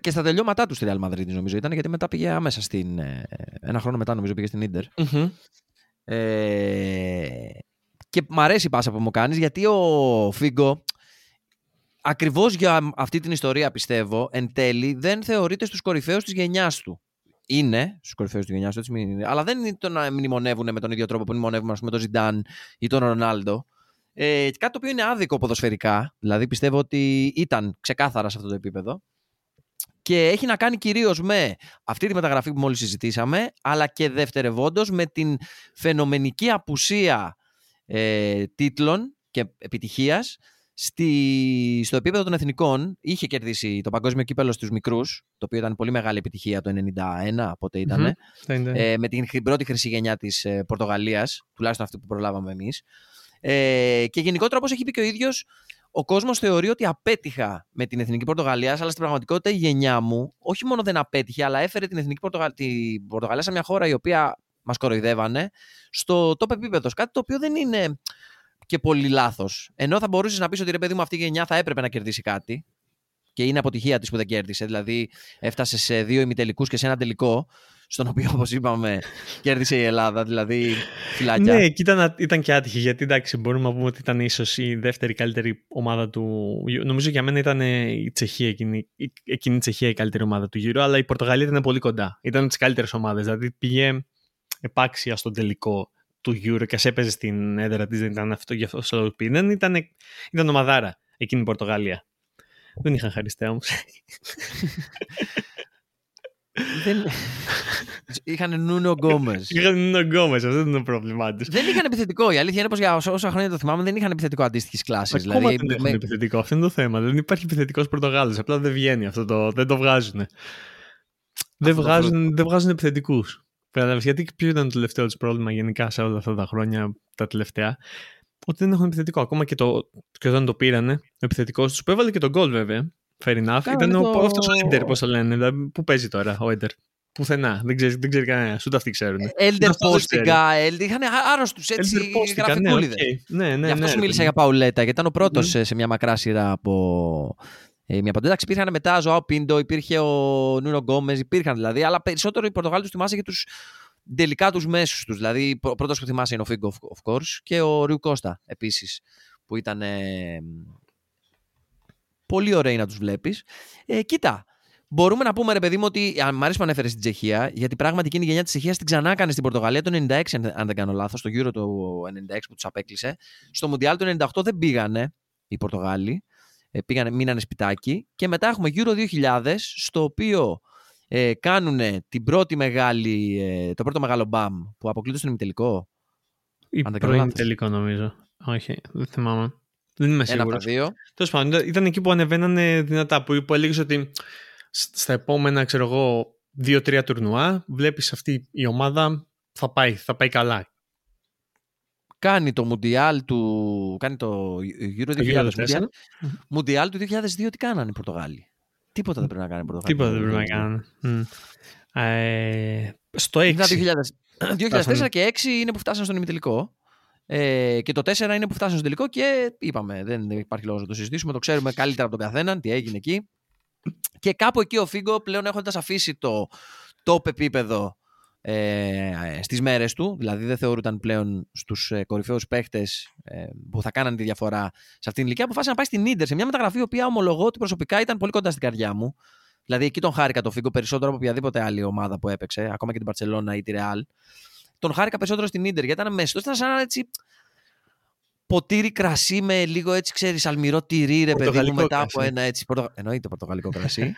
Και στα τελειώματά του στη Ρεάλ Μαδρίτης, νομίζω ήταν, γιατί μετά πήγε άμεσα στην. Ένα χρόνο μετά, νομίζω, πήγε στην Ίντερ. Mm-hmm. Ε... Και μ' αρέσει η πάσα που μου κάνεις, γιατί ο Φίγκο, ακριβώς για αυτή την ιστορία πιστεύω, εν τέλει δεν θεωρείται στους κορυφαίους της γενιάς του. Είναι στους κορυφαίους της γενιάς του, έτσι, μην... αλλά δεν τον μνημονεύουν με τον ίδιο τρόπο που μνημονεύουμε, ας πούμε, τον Ζιντάν ή τον Ρονάλντο. Ε, κάτι το οποίο είναι άδικο ποδοσφαιρικά, δηλαδή πιστεύω ότι ήταν ξεκάθαρα σε αυτό το επίπεδο. Και έχει να κάνει κυρίως με αυτή τη μεταγραφή που μόλις συζητήσαμε, αλλά και δευτερευόντως με την φαινομενική απουσία Ε, τίτλων και επιτυχίας στη, στο επίπεδο των εθνικών. Είχε κερδίσει το παγκόσμιο κύπελλο στους μικρούς, το οποίο ήταν πολύ μεγάλη επιτυχία το ενενήντα ένα, πότε ήτανε, mm-hmm. ε, με την πρώτη χρυσή γενιά της ε, Πορτογαλίας, τουλάχιστον αυτή που προλάβαμε εμείς. Ε, και γενικότερα, όπως έχει πει και ο ίδιος, ο κόσμος θεωρεί ότι απέτυχα με την Εθνική Πορτογαλία, αλλά στην πραγματικότητα η γενιά μου όχι μόνο δεν απέτυχε, αλλά έφερε την Εθνική Πορτογα... την Πορτογαλία σε μια χώρα η οποία μας κοροϊδεύανε στο top επίπεδο. Κάτι το οποίο δεν είναι και πολύ λάθος. Ενώ θα μπορούσες να πεις ότι ρε παιδί μου, αυτή η γενιά θα έπρεπε να κερδίσει κάτι. Και είναι αποτυχία της που δεν κέρδισε. Δηλαδή, έφτασε σε δύο ημιτελικούς και σε ένα τελικό, στον οποίο, όπως είπαμε, κέρδισε η Ελλάδα. Δηλαδή, φυλάκια. Ναι, και ήταν, ήταν και άτυχη. Γιατί εντάξει, μπορούμε να πούμε ότι ήταν ίσως η δεύτερη καλύτερη ομάδα του. Νομίζω για μένα ήταν η Τσεχία, εκείνη, εκείνη η Τσεχία η καλύτερη ομάδα του γύρω, αλλά η Πορτογαλία ήταν πολύ κοντά. Ήταν τις καλύτερες ομάδες. Δηλαδή, πήγε επάξια στον τελικό του Euro και ας έπαιζε στην έδρα της, δεν ήταν αυτό, γι' αυτό το λόγο πήγαινε. Ήταν ομαδάρα εκείνη η Πορτογαλία. Δεν είχαν χαριστέα όμως. Είχαν Νούνο Γκόμες. Είχαν Νούνο Γκόμες, αυτό ήταν το πρόβλημά τους. Δεν είχαν επιθετικό. Η αλήθεια είναι πως για όσα χρόνια το θυμάμαι δεν είχαν επιθετικό αντίστοιχης κλάσης. Ακόμα δηλαδή, δεν είχαν με... επιθετικό. Αυτό είναι το θέμα. Δεν υπάρχει επιθετικός Πορτογάλος. Απλά δεν βγαίνει αυτό. Το... Δεν το βγάζουν. Δεν βγάζουν, δεν βγάζουν επιθετικούς. Γιατί ποιο ήταν το τελευταίο τους πρόβλημα γενικά σε όλα αυτά τα χρόνια, τα τελευταία. Ότι δεν έχουν επιθετικό. Ακόμα και, το, και όταν το πήρανε, ο επιθετικός τους που έβαλε και τον γκολ βέβαια. Fair enough. Κάνε ήταν το... αυτός ο Ίντερ, πώς το λένε. Δηλαδή, πού παίζει τώρα ο Ίντερ. Πουθενά. Δεν ξέρει, δεν ξέρει κανένα. Ούτε αυτοί ξέρουν. Έλτερ πόστηκα. Είχαν άρρωστους έτσι γραφικούλιδες. Ναι, ναι, ναι. Γι' αυτό σου μίλησα για Παουλέτα, γιατί ήταν ο πρώτος σε μια μακρά σειρά από. Μια παντού. Εντάξει, υπήρχαν μετά Ζωάο Πίντο, υπήρχε ο Νούνο Γκόμες, υπήρχαν δηλαδή, αλλά περισσότερο οι Πορτογάλοι τους θυμάσαι και τους τελικά τους μέσους τους. Δηλαδή, ο πρώτος που θυμάσαι είναι ο Φίγκο, of course, και ο Ριου Κώστα επίσης, που ήταν. Ε, πολύ ωραίοι να τους βλέπεις. Ε, κοίτα, μπορούμε να πούμε ρε παιδί μου ότι. Αν μ' αρέσει που ανέφερες την Τσεχία, γιατί πράγματι εκείνη η γενιά της Τσεχίας την ξανάκανε στην Πορτογαλία το ενενήντα έξι, αν δεν κάνω λάθος, στο Euro το ενενήντα έξι που τους απέκλεισε. Στο Μουντιάλ το ενενήντα οκτώ δεν πήγανε οι Πορτογάλοι. Πήγανε, μείνανε σπιτάκι και μετά έχουμε Euro δύο χιλιάδες στο οποίο ε, κάνουν την πρώτη μεγάλη, ε, το πρώτο μεγάλο μπαμ που αποκλείται στον ημιτελικό. Ή πρώην ημιτελικό νομίζω. Όχι, δεν θυμάμαι. Δεν είμαι σίγουρος. Τέλος πάντων, ήταν εκεί που ανεβαίνανε δυνατά, που, που έλεγες ότι στα επόμενα, ξέρω εγώ, δύο τρία τουρνουά βλέπεις αυτή η ομάδα θα πάει, θα πάει καλά. Κάνει το Μουντιάλ του. Κάνει το Euro δύο χιλιάδες. Μουντιάλ του δύο χιλιάδες δύο τι κάνανε οι Πορτογάλοι. Τίποτα δεν πρέπει να κάνουν οι Πορτογάλοι. Τίποτα δεν πρέπει να κάνουν. Mm. Ε, στο έξι. δύο χιλιάδες τέσσερα και έξι είναι που φτάσανε στον ημιτελικό. Ε, και το τέσσερα είναι που φτάσανε στον τελικό και είπαμε, δεν υπάρχει λόγος να το συζητήσουμε. Το ξέρουμε καλύτερα από τον καθέναν τι έγινε εκεί. Και κάπου εκεί ο Φίγκο πλέον έχοντας αφήσει το top επίπεδο. Ε, στις μέρες του, δηλαδή δεν θεωρούνταν πλέον στους ε, κορυφαίους παίχτες ε, που θα κάνανε τη διαφορά σε αυτήν την ηλικία, αποφάσισε να πάει στην Ίντερ σε μια μεταγραφή η οποία ομολογώ ότι προσωπικά ήταν πολύ κοντά στην καρδιά μου. Δηλαδή εκεί τον χάρηκα το Φίγκο περισσότερο από οποιαδήποτε άλλη ομάδα που έπαιξε, ακόμα και την Μπαρτσελόνα ή τη Ρεάλ. Τον χάρηκα περισσότερο στην Ίντερ γιατί ήταν μέσο. Ήταν σαν έτσι ποτήρι κρασί με λίγο έτσι, ξέρεις, αλμυρό τυρί, ρε παιδί μου, μετά από ένα έτσι. Πορτο... Εννοείται πορτογαλικό κρασί.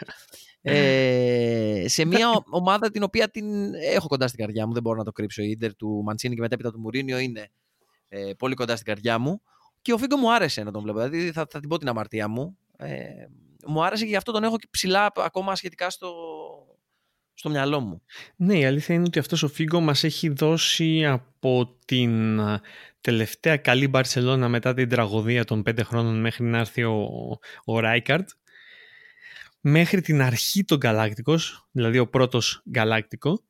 Ε, σε μια ομάδα την οποία την έχω κοντά στην καρδιά μου, δεν μπορώ να το κρύψω. Η Ίντερ του Μαντσίνι και μετέπειτα του Μουρίνιο είναι ε, πολύ κοντά στην καρδιά μου. Και ο Φίγκο μου άρεσε να τον βλέπω. Δηλαδή θα, θα την πω την αμαρτία μου. Ε, μου άρεσε και γι' αυτό τον έχω ψηλά ακόμα σχετικά στο, στο μυαλό μου. Ναι, η αλήθεια είναι ότι αυτός ο Φίγκο μας έχει δώσει από την τελευταία καλή Μπαρσελόνα μετά την τραγωδία των πέντε χρόνων μέχρι να έρθει ο, ο Ράικαρντ. Μέχρι την αρχή των Γκαλάκτικος, δηλαδή ο πρώτος Γκαλάκτικο,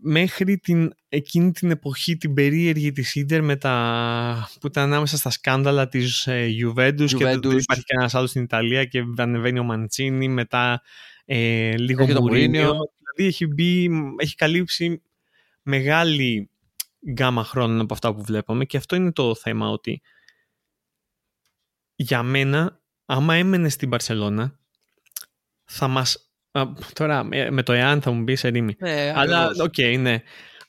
μέχρι την, εκείνη την εποχή την περίεργη της Ίντερ με τα, που ήταν ανάμεσα στα σκάνδαλα της Ιουβέντους ε, και δεν υπάρχει κανένας άλλος στην Ιταλία και ανεβαίνει ο Μαντσίνι, μετά ε, λίγο έχει Μουρίνιο. Δηλαδή έχει, μπει, έχει καλύψει μεγάλη γκάμα χρόνων από αυτά που βλέπαμε και αυτό είναι το θέμα ότι για μένα άμα έμενε στην Μπαρσελόνα θα μας... Α, τώρα με το εάν θα μου πεις ερήμη. Ναι, αλλά, okay, ναι.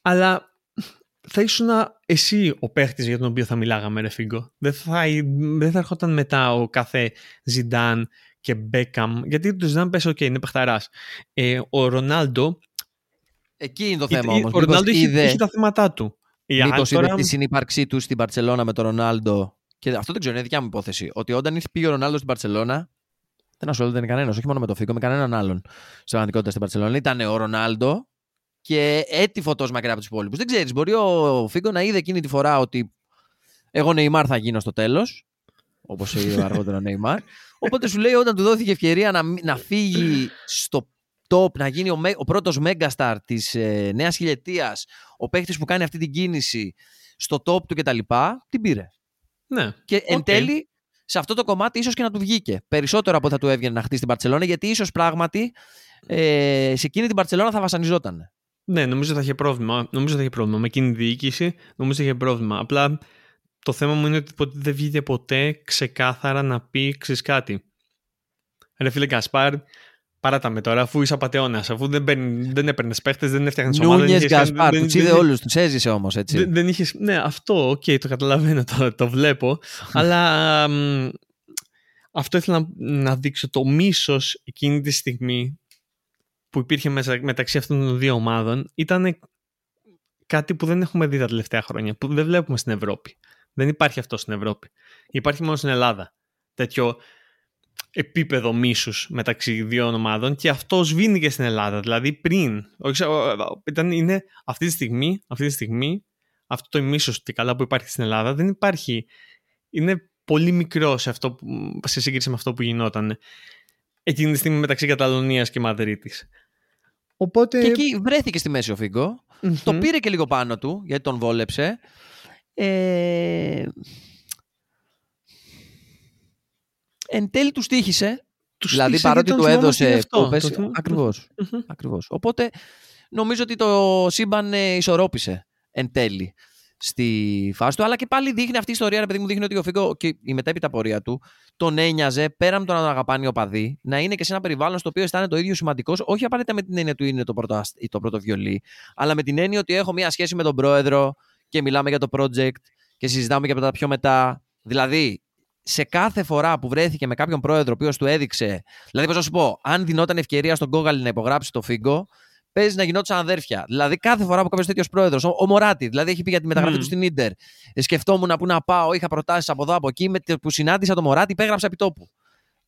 Αλλά θα ήσουν εσύ ο παίχτης για τον οποίο θα μιλάγαμε ρε Φίγκο. Δεν θα, δεν θα έρχονταν μετά ο κάθε Ζιντάν και Μπέκαμ. Γιατί το Ζιντάν πες, okay, είναι παιχταράς. Ε, ο Ρονάλντο... Εκεί είναι το θέμα η, όμως. Ο Ρονάλντο είχε, είδε... είχε τα θέματά του. Μήπως είδε τώρα... τη συνύπαρξή του στην Μπαρτσελόνα με τον Ρονάλντο. Και αυτό δεν ξέρω, είναι δικιά μου υπόθεση. Ότι όταν πήγε ο Ρονάλντο στην Μπαρτσελόνα. Δεν ασχολούνται κανένα, όχι μόνο με το Φίγκο, με κανέναν άλλον στην πραγματικότητα στην Μπαρτσελόνα. Ήταν ο Ρονάλντο και έτσι φωτός μακριά από τους υπόλοιπους. Δεν ξέρεις, μπορεί ο Φίγκο να είδε εκείνη τη φορά ότι εγώ Νεϊμάρ θα γίνω στο τέλος, όπως είδε αργότερα ο Νεϊμάρ. Οπότε σου λέει όταν του δόθηκε ευκαιρία να, να φύγει στο top, να γίνει ο, ο πρώτος Megastar της ε, νέας χιλιετίας, ο παίχτης που κάνει αυτή την κίνηση στο top του κτλ. Την πήρε. Ναι. Και εν okay. τέλει. Σε αυτό το κομμάτι ίσως και να του βγήκε. Περισσότερο από θα του έβγαινε να χτίσει την Μπαρτσελόνα, γιατί ίσως πράγματι ε, σε εκείνη την Μπαρτσελόνα θα βασανιζόταν. Ναι, νομίζω θα είχε πρόβλημα. Νομίζω θα είχε πρόβλημα. Με εκείνη τη διοίκηση νομίζω θα είχε πρόβλημα. Απλά το θέμα μου είναι ότι δεν βγήκε ποτέ ξεκάθαρα να πει ξέρεις κάτι. Ρε φίλε Γκασπάρ, παράτα με τώρα, αφού είσαι απατεώνας, αφού δεν, δεν έπαιρνες παίχτες, δεν έφτιαχνες ομάδα. Νούνιες Γκασπάρ, τους είδε όλους, τους έζησε όμως έτσι. Δεν, δεν είχες, ναι, αυτό, οκ, okay, το καταλαβαίνω, το, το βλέπω, αλλά μ, αυτό ήθελα να, να δείξω το μίσος εκείνη τη στιγμή που υπήρχε μεταξύ αυτών των δύο ομάδων ήταν κάτι που δεν έχουμε δει τα τελευταία χρόνια, που δεν βλέπουμε στην Ευρώπη. Δεν υπάρχει αυτό στην Ευρώπη. Υπάρχει μόνο στην Ελλάδα τέτοιο επίπεδο μίσους μεταξύ δύο ομάδων, και αυτό σβήνει και στην Ελλάδα. Δηλαδή πριν, όχι, ήταν, είναι αυτή τη στιγμή, αυτή τη στιγμή αυτό το μίσος τι καλά που υπάρχει στην Ελλάδα δεν υπάρχει. Είναι πολύ μικρό σε, αυτό, σε σύγκριση με αυτό που γινόταν εκείνη τη στιγμή μεταξύ Καταλωνίας και Μαδρίτης. Οπότε... Και εκεί βρέθηκε στη μέση ο Φίγκο. Mm-hmm. Το πήρε και λίγο πάνω του, γιατί τον βόλεψε. Ε... Εν τέλει του στοίχησε. Δηλαδή παρότι του έδωσε κούπες. Το... Ακριβώς. Mm-hmm. Ακριβώς. Οπότε νομίζω ότι το σύμπαν ισορρόπησε εν τέλει στη φάση του. Αλλά και πάλι δείχνει αυτή η ιστορία, ρε παιδί μου, δείχνει ότι ο Φίγκο και η μετέπειτα πορεία του τον ένοιαζε, πέραν από το να τον αγαπάνει ο παδί, να είναι και σε ένα περιβάλλον στο οποίο αισθάνεται το ίδιο σημαντικός, όχι απαραίτητα με την έννοια του είναι το πρώτο, το πρώτο βιολί, αλλά με την έννοια ότι έχω μια σχέση με τον πρόεδρο και μιλάμε για το project και συζητάμε και από τα πιο μετά. Δηλαδή, σε κάθε φορά που βρέθηκε με κάποιον πρόεδρο ο οποίος του έδειξε. Δηλαδή, πώς να σου πω, αν δινόταν ευκαιρία στον Γκόγαλη να υπογράψει το Φίγκο, παίζει να γινόταν αδέρφια. Δηλαδή, κάθε φορά που κάποιο τέτοιο πρόεδρο, ο Μοράτι, δηλαδή, έχει πει για τη μεταγραφή mm. του στην Ίντερ, σκεφτόμουν πού να πάω, είχα προτάσεις από εδώ από εκεί, με που συνάντησα το Μοράτι, υπέγραψα επί τόπου.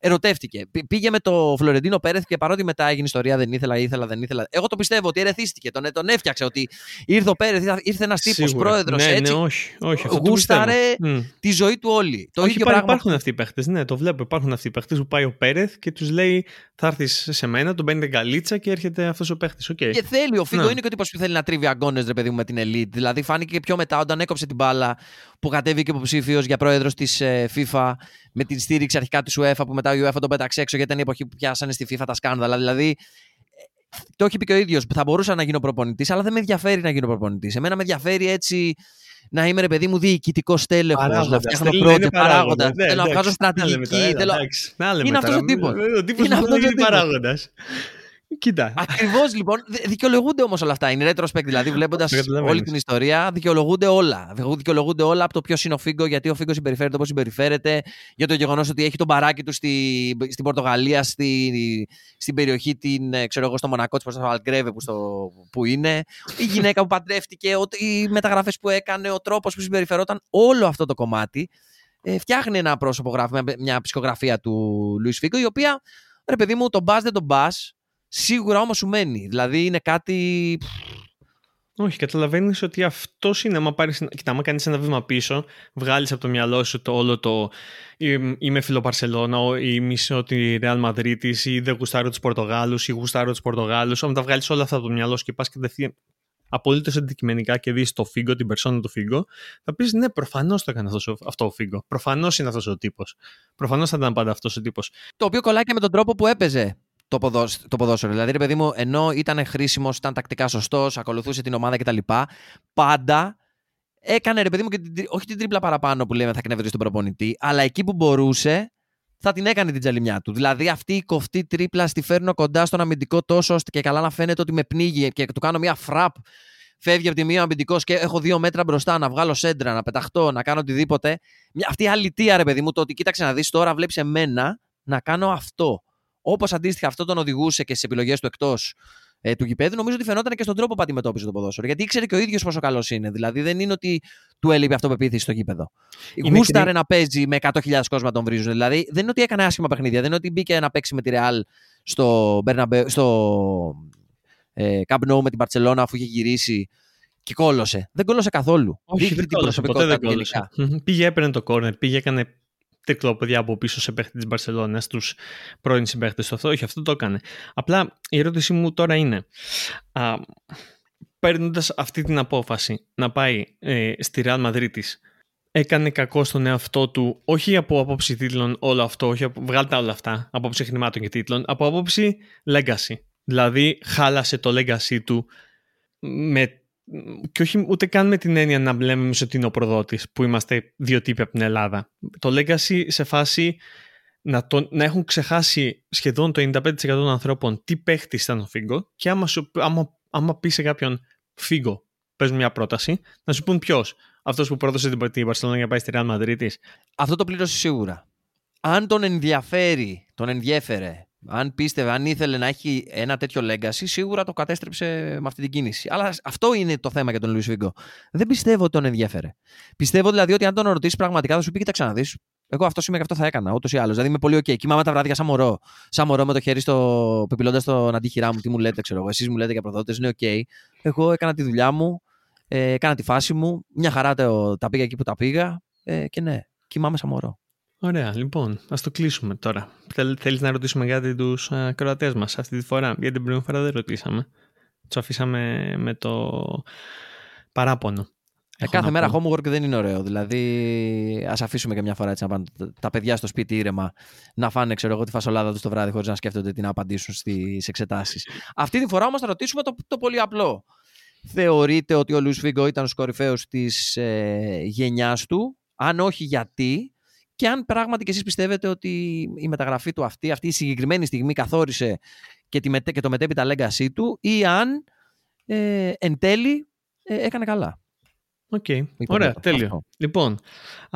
Ερωτεύτηκε. Πήγε με το Φλορεντίνο Πέρεθ και παρότι μετά έγινε ιστορία, δεν ήθελα, ήθελα, δεν ήθελα. Εγώ το πιστεύω ότι ερεθίστηκε, τον, τον έφτιαξε, ότι ήρθε ο Πέρεθ, ήρθε ένα τύπο πρόεδρο. Ναι, έτσι, ναι, όχι, όχι, γούσταρε mm. τη ζωή του όλη. Το όχι, ίδιο πράγμα. Υπάρχουν αυτοί οι παίχτες, ναι, το βλέπω. Υπάρχουν αυτοί οι παίχτες που πάει ο Πέρεθ και τους λέει θα έρθεις σε μένα, τον παίρνει την καλίτσα και έρχεται αυτός ο παίχτης. Okay. Και θέλει, ο Φίγκο ναι. είναι και ο τύπος που θέλει να τρίβει αγκώνες, ρε παιδί μου, με την elite. Δηλαδή φάνηκε και πιο μετά όταν έκοψε την μπάλα που κατέβηκε υποψήφιος για πρόεδρος της FIFA με την στήριξη αρχικά της UEFA που μετά. Η UEFA τον πέταξε έξω γιατί ήταν η εποχή που πιάσανε στη FIFA τα σκάνδαλα. Δηλαδή, το έχει πει και ο ίδιος. Θα μπορούσα να γίνω προπονητής, αλλά δεν με ενδιαφέρει να γίνω προπονητής. Εμένα με ενδιαφέρει έτσι να είμαι, ρε παιδί μου, διοικητικός τέλεχος, να φτιάχνω project, παράγοντας. Θέλω να βγάζω στρατηγική. Είναι αυτός ο τύπος. Είναι αυτός ο παράγοντας. Κοίτα. Ακριβώς λοιπόν. Δικαιολογούνται όμως όλα αυτά. Είναι retrospect, δηλαδή βλέποντας όλη την ιστορία, δικαιολογούνται όλα. Δικαιολογούνται όλα από το ποιος είναι ο Φίγκο, γιατί ο Φίγκο συμπεριφέρεται όπως συμπεριφέρεται, για το γεγονός ότι έχει τον μπαράκι του στη, στην Πορτογαλία, στη, στην περιοχή, την, ξέρω εγώ, στο Μονακό τη προ το Αλγκρέβε που, στο, που είναι, η γυναίκα που παντρεύτηκε, οι μεταγραφές που έκανε, ο τρόπος που συμπεριφερόταν, όλο αυτό το κομμάτι φτιάχνει ένα πρόσωπο, μια ψυχογραφία του Λουίς Φίγκο, η οποία, ρε παιδί μου, τον μπας δεν τον μπας. Σίγουρα όμως σου μένει. Δηλαδή είναι κάτι. Όχι, καταλαβαίνεις ότι αυτό είναι. Άμα πάρεις... Κοίτα, άμα κάνεις ένα βήμα πίσω, βγάλεις από το μυαλό σου το όλο το. Είμαι φίλο Μπαρτσελόνα, ή μισό τη Ρεάλ Μαδρίτης, ή δεν γουστάρω τους Πορτογάλους, ή γουστάρω τους Πορτογάλους. Άμα τα βγάλεις όλα αυτά από το μυαλό σου και πας κατευθείαν απολύτως αντικειμενικά και δεις το Φίγκο, την περσόνα του Φίγκο, θα πεις ναι, προφανώς το έκανε αυτό ο Φίγκο. Προφανώς είναι αυτός ο τύπος. Προφανώς θα ήταν πάντα αυτός ο τύπος. Το οποίο κολλάει και με τον τρόπο που έπαιζε. Το, ποδόσ, το ποδόσφαιρο. Δηλαδή, ρε παιδί μου, ενώ ήταν χρήσιμος, ήταν τακτικά σωστός, ακολουθούσε την ομάδα κτλ. Πάντα έκανε, ρε παιδί μου, και την, όχι την τρίπλα παραπάνω που λέμε θα κνευρίσει τον προπονητή, αλλά εκεί που μπορούσε θα την έκανε την τζαλιμιά του. Δηλαδή, αυτή η κοφτή τρίπλα στη φέρνω κοντά στον αμυντικό τόσο ώστε και καλά να φαίνεται ότι με πνίγει και του κάνω μια φραπ. Φεύγει από τη μία αμυντικό και έχω δύο μέτρα μπροστά να βγάλω σέντρα, να πεταχτώ, να κάνω οτιδήποτε. Αυτή η αλητία, ρε παιδί μου, το ότι κοίταξε να δει τώρα, βλέπει εμένα να κάνω αυτό. Όπως αντίστοιχα αυτό τον οδηγούσε και στις επιλογές του εκτός ε, του γηπέδου, νομίζω ότι φαινόταν και στον τρόπο που αντιμετώπιζε το ποδόσφαιρο. Γιατί ήξερε και ο ίδιος πόσο καλός είναι. Δηλαδή δεν είναι ότι του έλειπε αυτοπεποίθηση στο γήπεδο. Γούσταρε και... να παίζει με εκατό χιλιάδες κόσμο να τον βρίζουν. Δηλαδή δεν είναι ότι έκανε άσχημα παιχνίδια. Δεν είναι ότι μπήκε να παίξει με τη Ρεάλ στο, Bernabeu, στο ε, Camp Nou με την Μπαρτσελόνα αφού είχε γυρίσει. Και κόλωσε. Δεν κόλωσε καθόλου. Όχι, Δείχνει δεν την κόλωσε, ποτέ δεν κόλωσε. Πήγε, έπαιρνε το κόρνερ, πήγε, έκανε. Τρικλό παιδιά από πίσω σε παίχτη τη Μπαρσελόνα, του πρώην συμπαίχτε του αυτό. Όχι, αυτό το έκανε. Απλά η ερώτησή μου τώρα είναι, παίρνοντα αυτή την απόφαση να πάει ε, στη Ρεάλ Μαδρίτη, έκανε κακό στον εαυτό του, όχι από άποψη τίτλων όλο αυτό, όχι από, βγάλτε όλα αυτά, από άποψη χρημάτων και τίτλων, από άποψη legacy. Δηλαδή, χάλασε το legacy του με. Και όχι ούτε καν με την έννοια να λέμε εμείς ότι είναι ο προδότης, που είμαστε δύο τύποι από την Ελλάδα. Το legacy σε φάση να, το, να έχουν ξεχάσει σχεδόν το ενενήντα πέντε τοις εκατό των ανθρώπων τι παίχτης ήταν ο Φίγκο, και άμα, σου, άμα, άμα πει σε κάποιον Φίγκο, παίζουν μια πρόταση, να σου πούν ποιος. Αυτός που πρόδωσε την Μπαρσελόνα για να πάει στη Ρεάλ Μαδρίτης. Αυτό το πλήρωσε σίγουρα. Αν τον ενδιαφέρει, τον ενδιέφερε Αν πίστευε, αν ήθελε να έχει ένα τέτοιο legacy, σίγουρα το κατέστρεψε με αυτή την κίνηση. Αλλά αυτό είναι το θέμα για τον Λουίς Φίγκο. Δεν πιστεύω ότι τον ενδιέφερε. Πιστεύω δηλαδή ότι αν τον ρωτήσει πραγματικά θα σου πει: Κοίταξε να δει. Εγώ αυτό σήμερα και αυτό θα έκανα, ούτως ή άλλως. Δηλαδή είμαι πολύ OK. Κοιμάμαι τα βράδια σαν μωρό. Σαν μωρό με το χέρι στο. Πεπιλώντας τον αντίχειρά μου, τι μου λέτε, ξέρω εγώ. Εσείς μου λέτε για προδότες, είναι OK. Εγώ έκανα τη δουλειά μου, ε, έκανα τη φάση μου. Μια χαρά τα πήγα εκεί που τα πήγα. Ε, και ναι, κοιμάμαι σαν μωρό. Ωραία, λοιπόν, ας το κλείσουμε τώρα. Θέλεις να ρωτήσουμε κάτι τους ακροατές μας αυτή τη φορά? Γιατί την προηγούμενη φορά δεν ρωτήσαμε. Τους αφήσαμε με το παράπονο. Ε, κάθε μέρα πω. Homework δεν είναι ωραίο. Δηλαδή, ας αφήσουμε και μια φορά έτσι να πάνε τα παιδιά στο σπίτι ήρεμα να φάνε, ξέρω εγώ, τη φασολάδα τους το βράδυ χωρίς να σκέφτονται τι να απαντήσουν στις εξετάσεις. Αυτή τη φορά όμως θα ρωτήσουμε το, το πολύ απλό. Θεωρείτε ότι ο Λουίς Φίγκο ήταν στους κορυφαίους της ε, γενιάς του? Αν όχι, γιατί? Και αν πράγματι και εσείς πιστεύετε ότι η μεταγραφή του αυτή, αυτή η συγκεκριμένη στιγμή καθόρισε και, τη μετέ, και το μετέπειτα legacy του, ή αν ε, εν τέλει ε, έκανε καλά. Οκ. Okay. Ωραία, τέλειο. Αυτό. Λοιπόν,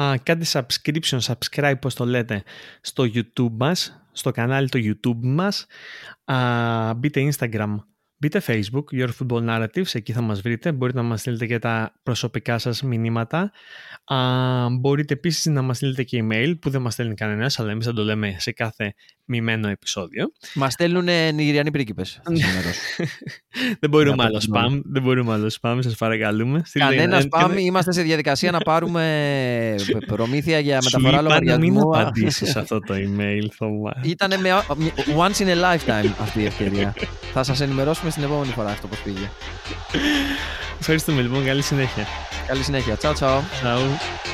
α, κάντε subscription, subscribe πώς το λέτε, στο YouTube μας, στο κανάλι το YouTube μας. Α, μπείτε Instagram, μπείτε Facebook, Your Football Narratives, εκεί θα μας βρείτε. Μπορείτε να μας στείλετε και τα προσωπικά σας μηνύματα. Α, μπορείτε επίσης να μας στείλετε και email, που δεν μας στέλνει κανένας, αλλά εμείς θα το λέμε σε κάθε μειμένο επεισόδιο. Μας στέλνουν νιγηριανοί πρίγκιπες. Δεν μπορούμε άλλο spam, δεν μπορούμε άλλο spam, σας παρακαλούμε. Κανένα spam, είμαστε σε διαδικασία να πάρουμε προμήθεια για μεταφορά λογαριασμού. Μην απαντήσεις αυτό το email, Θωμά. Ήτανε once in a lifetime αυτή η ευκαιρία. Θα σας ενημερώσουμε στην επόμενη φορά αυτό πώς πήγε. Ευχαριστούμε λοιπόν, καλή συνέχεια. Καλή συνέχεια. Ciao, ciao. Ciao.